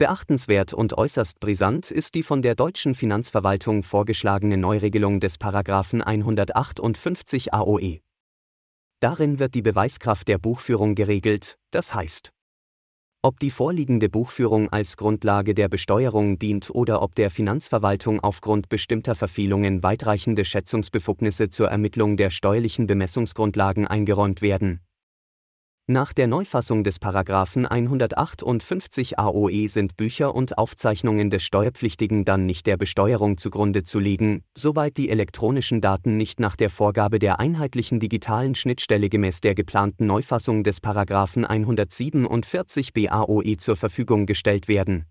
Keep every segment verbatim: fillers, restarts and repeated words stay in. Beachtenswert und äußerst brisant ist die von der deutschen Finanzverwaltung vorgeschlagene Neuregelung des Paragraphen hundertachtundfünfzig A O E. Darin wird die Beweiskraft der Buchführung geregelt, das heißt, ob die vorliegende Buchführung als Grundlage der Besteuerung dient oder ob der Finanzverwaltung aufgrund bestimmter Verfehlungen weitreichende Schätzungsbefugnisse zur Ermittlung der steuerlichen Bemessungsgrundlagen eingeräumt werden. Nach der Neufassung des Paragraphen hundertachtundfünfzig A O E sind Bücher und Aufzeichnungen des Steuerpflichtigen dann nicht der Besteuerung zugrunde zu legen, soweit die elektronischen Daten nicht nach der Vorgabe der einheitlichen digitalen Schnittstelle gemäß der geplanten Neufassung des Paragraphen hundertsiebenundvierzig B A O E zur Verfügung gestellt werden.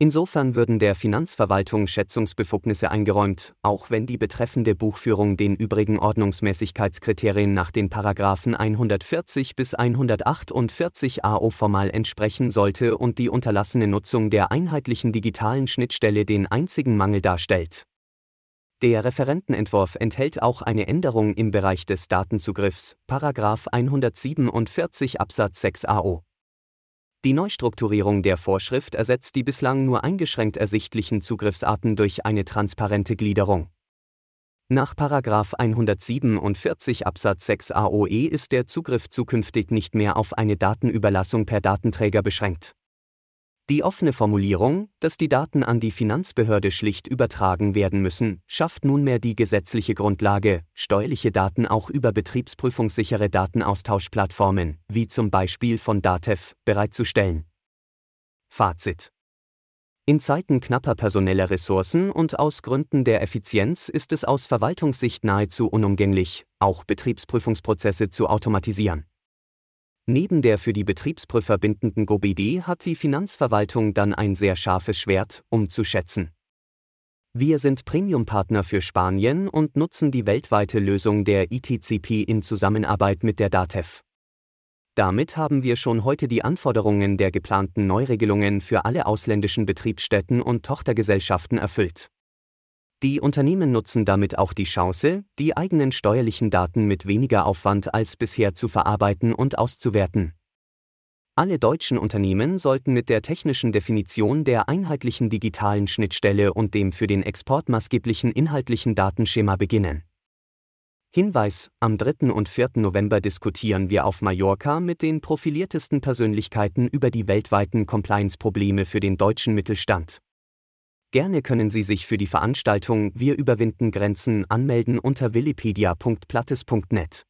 Insofern würden der Finanzverwaltung Schätzungsbefugnisse eingeräumt, auch wenn die betreffende Buchführung den übrigen Ordnungsmäßigkeitskriterien nach den Paragraphen hundertvierzig bis hundertachtundvierzig A O formal entsprechen sollte und die unterlassene Nutzung der einheitlichen digitalen Schnittstelle den einzigen Mangel darstellt. Der Referentenentwurf enthält auch eine Änderung im Bereich des Datenzugriffs, Paragraph hundertsiebenundvierzig Absatz sechs A O. Die Neustrukturierung der Vorschrift ersetzt die bislang nur eingeschränkt ersichtlichen Zugriffsarten durch eine transparente Gliederung. Nach Paragraph hundertsiebenundvierzig Absatz sechs A O E ist der Zugriff zukünftig nicht mehr auf eine Datenüberlassung per Datenträger beschränkt. Die offene Formulierung, dass die Daten an die Finanzbehörde schlicht übertragen werden müssen, schafft nunmehr die gesetzliche Grundlage, steuerliche Daten auch über betriebsprüfungssichere Datenaustauschplattformen, wie zum Beispiel von DATEV, bereitzustellen. Fazit: In Zeiten knapper personeller Ressourcen und aus Gründen der Effizienz ist es aus Verwaltungssicht nahezu unumgänglich, auch Betriebsprüfungsprozesse zu automatisieren. Neben der für die Betriebsprüfer bindenden GoBD hat die Finanzverwaltung dann ein sehr scharfes Schwert, um zu schätzen. Wir sind Premium-Partner für Spanien und nutzen die weltweite Lösung der I T C P in Zusammenarbeit mit der DATEV. Damit haben wir schon heute die Anforderungen der geplanten Neuregelungen für alle ausländischen Betriebsstätten und Tochtergesellschaften erfüllt. Die Unternehmen nutzen damit auch die Chance, die eigenen steuerlichen Daten mit weniger Aufwand als bisher zu verarbeiten und auszuwerten. Alle deutschen Unternehmen sollten mit der technischen Definition der einheitlichen digitalen Schnittstelle und dem für den Export maßgeblichen inhaltlichen Datenschema beginnen. Hinweis: Am dritten und vierten November diskutieren wir auf Mallorca mit den profiliertesten Persönlichkeiten über die weltweiten Compliance-Probleme für den deutschen Mittelstand. Gerne können Sie sich für die Veranstaltung Wir überwinden Grenzen anmelden unter willipedia punkt plattes punkt net.